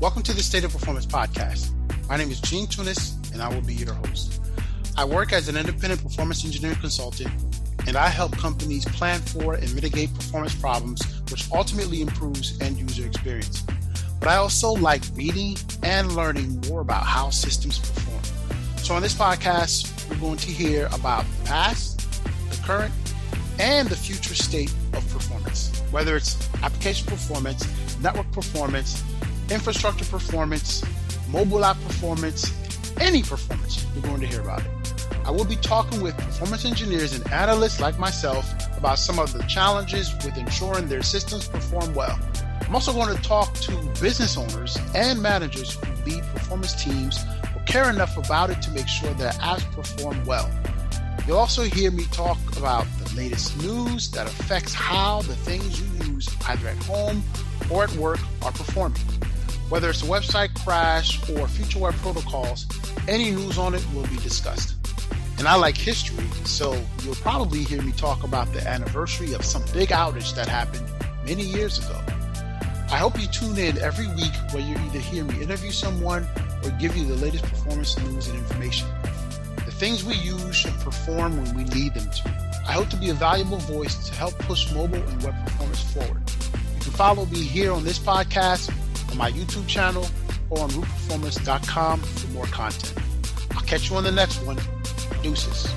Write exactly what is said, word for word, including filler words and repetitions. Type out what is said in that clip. Welcome to the State of Performance podcast. My name is Gene Tunis, and I will be your host. I work as an independent performance engineering consultant, and I help companies plan for and mitigate performance problems, which ultimately improves end user experience. But I also like reading and learning more about how systems perform. So on this podcast, we're going to hear about the past, the current, and the future state of performance, whether it's application performance, network performance, infrastructure performance, mobile app performance, any performance. You're going to hear about it. I will be talking with performance engineers and analysts like myself about some of the challenges with ensuring their systems perform well. I'm also going to talk to business owners and managers who lead performance teams who care enough about it to make sure their apps perform well. You'll also hear me talk about the latest news that affects how the things you use either at home or at work are performing. Whether it's a website crash or future web protocols, any news on it will be discussed. And I like history, so you'll probably hear me talk about the anniversary of some big outage that happened many years ago. I hope you tune in every week where you either hear me interview someone or give you the latest performance news and information. The things we use should perform when we need them to. I hope to be a valuable voice to help push mobile and web performance forward. You can follow me here on this podcast, on my YouTube channel, or on root performance dot com for more content. I'll catch you on the next one. Deuces.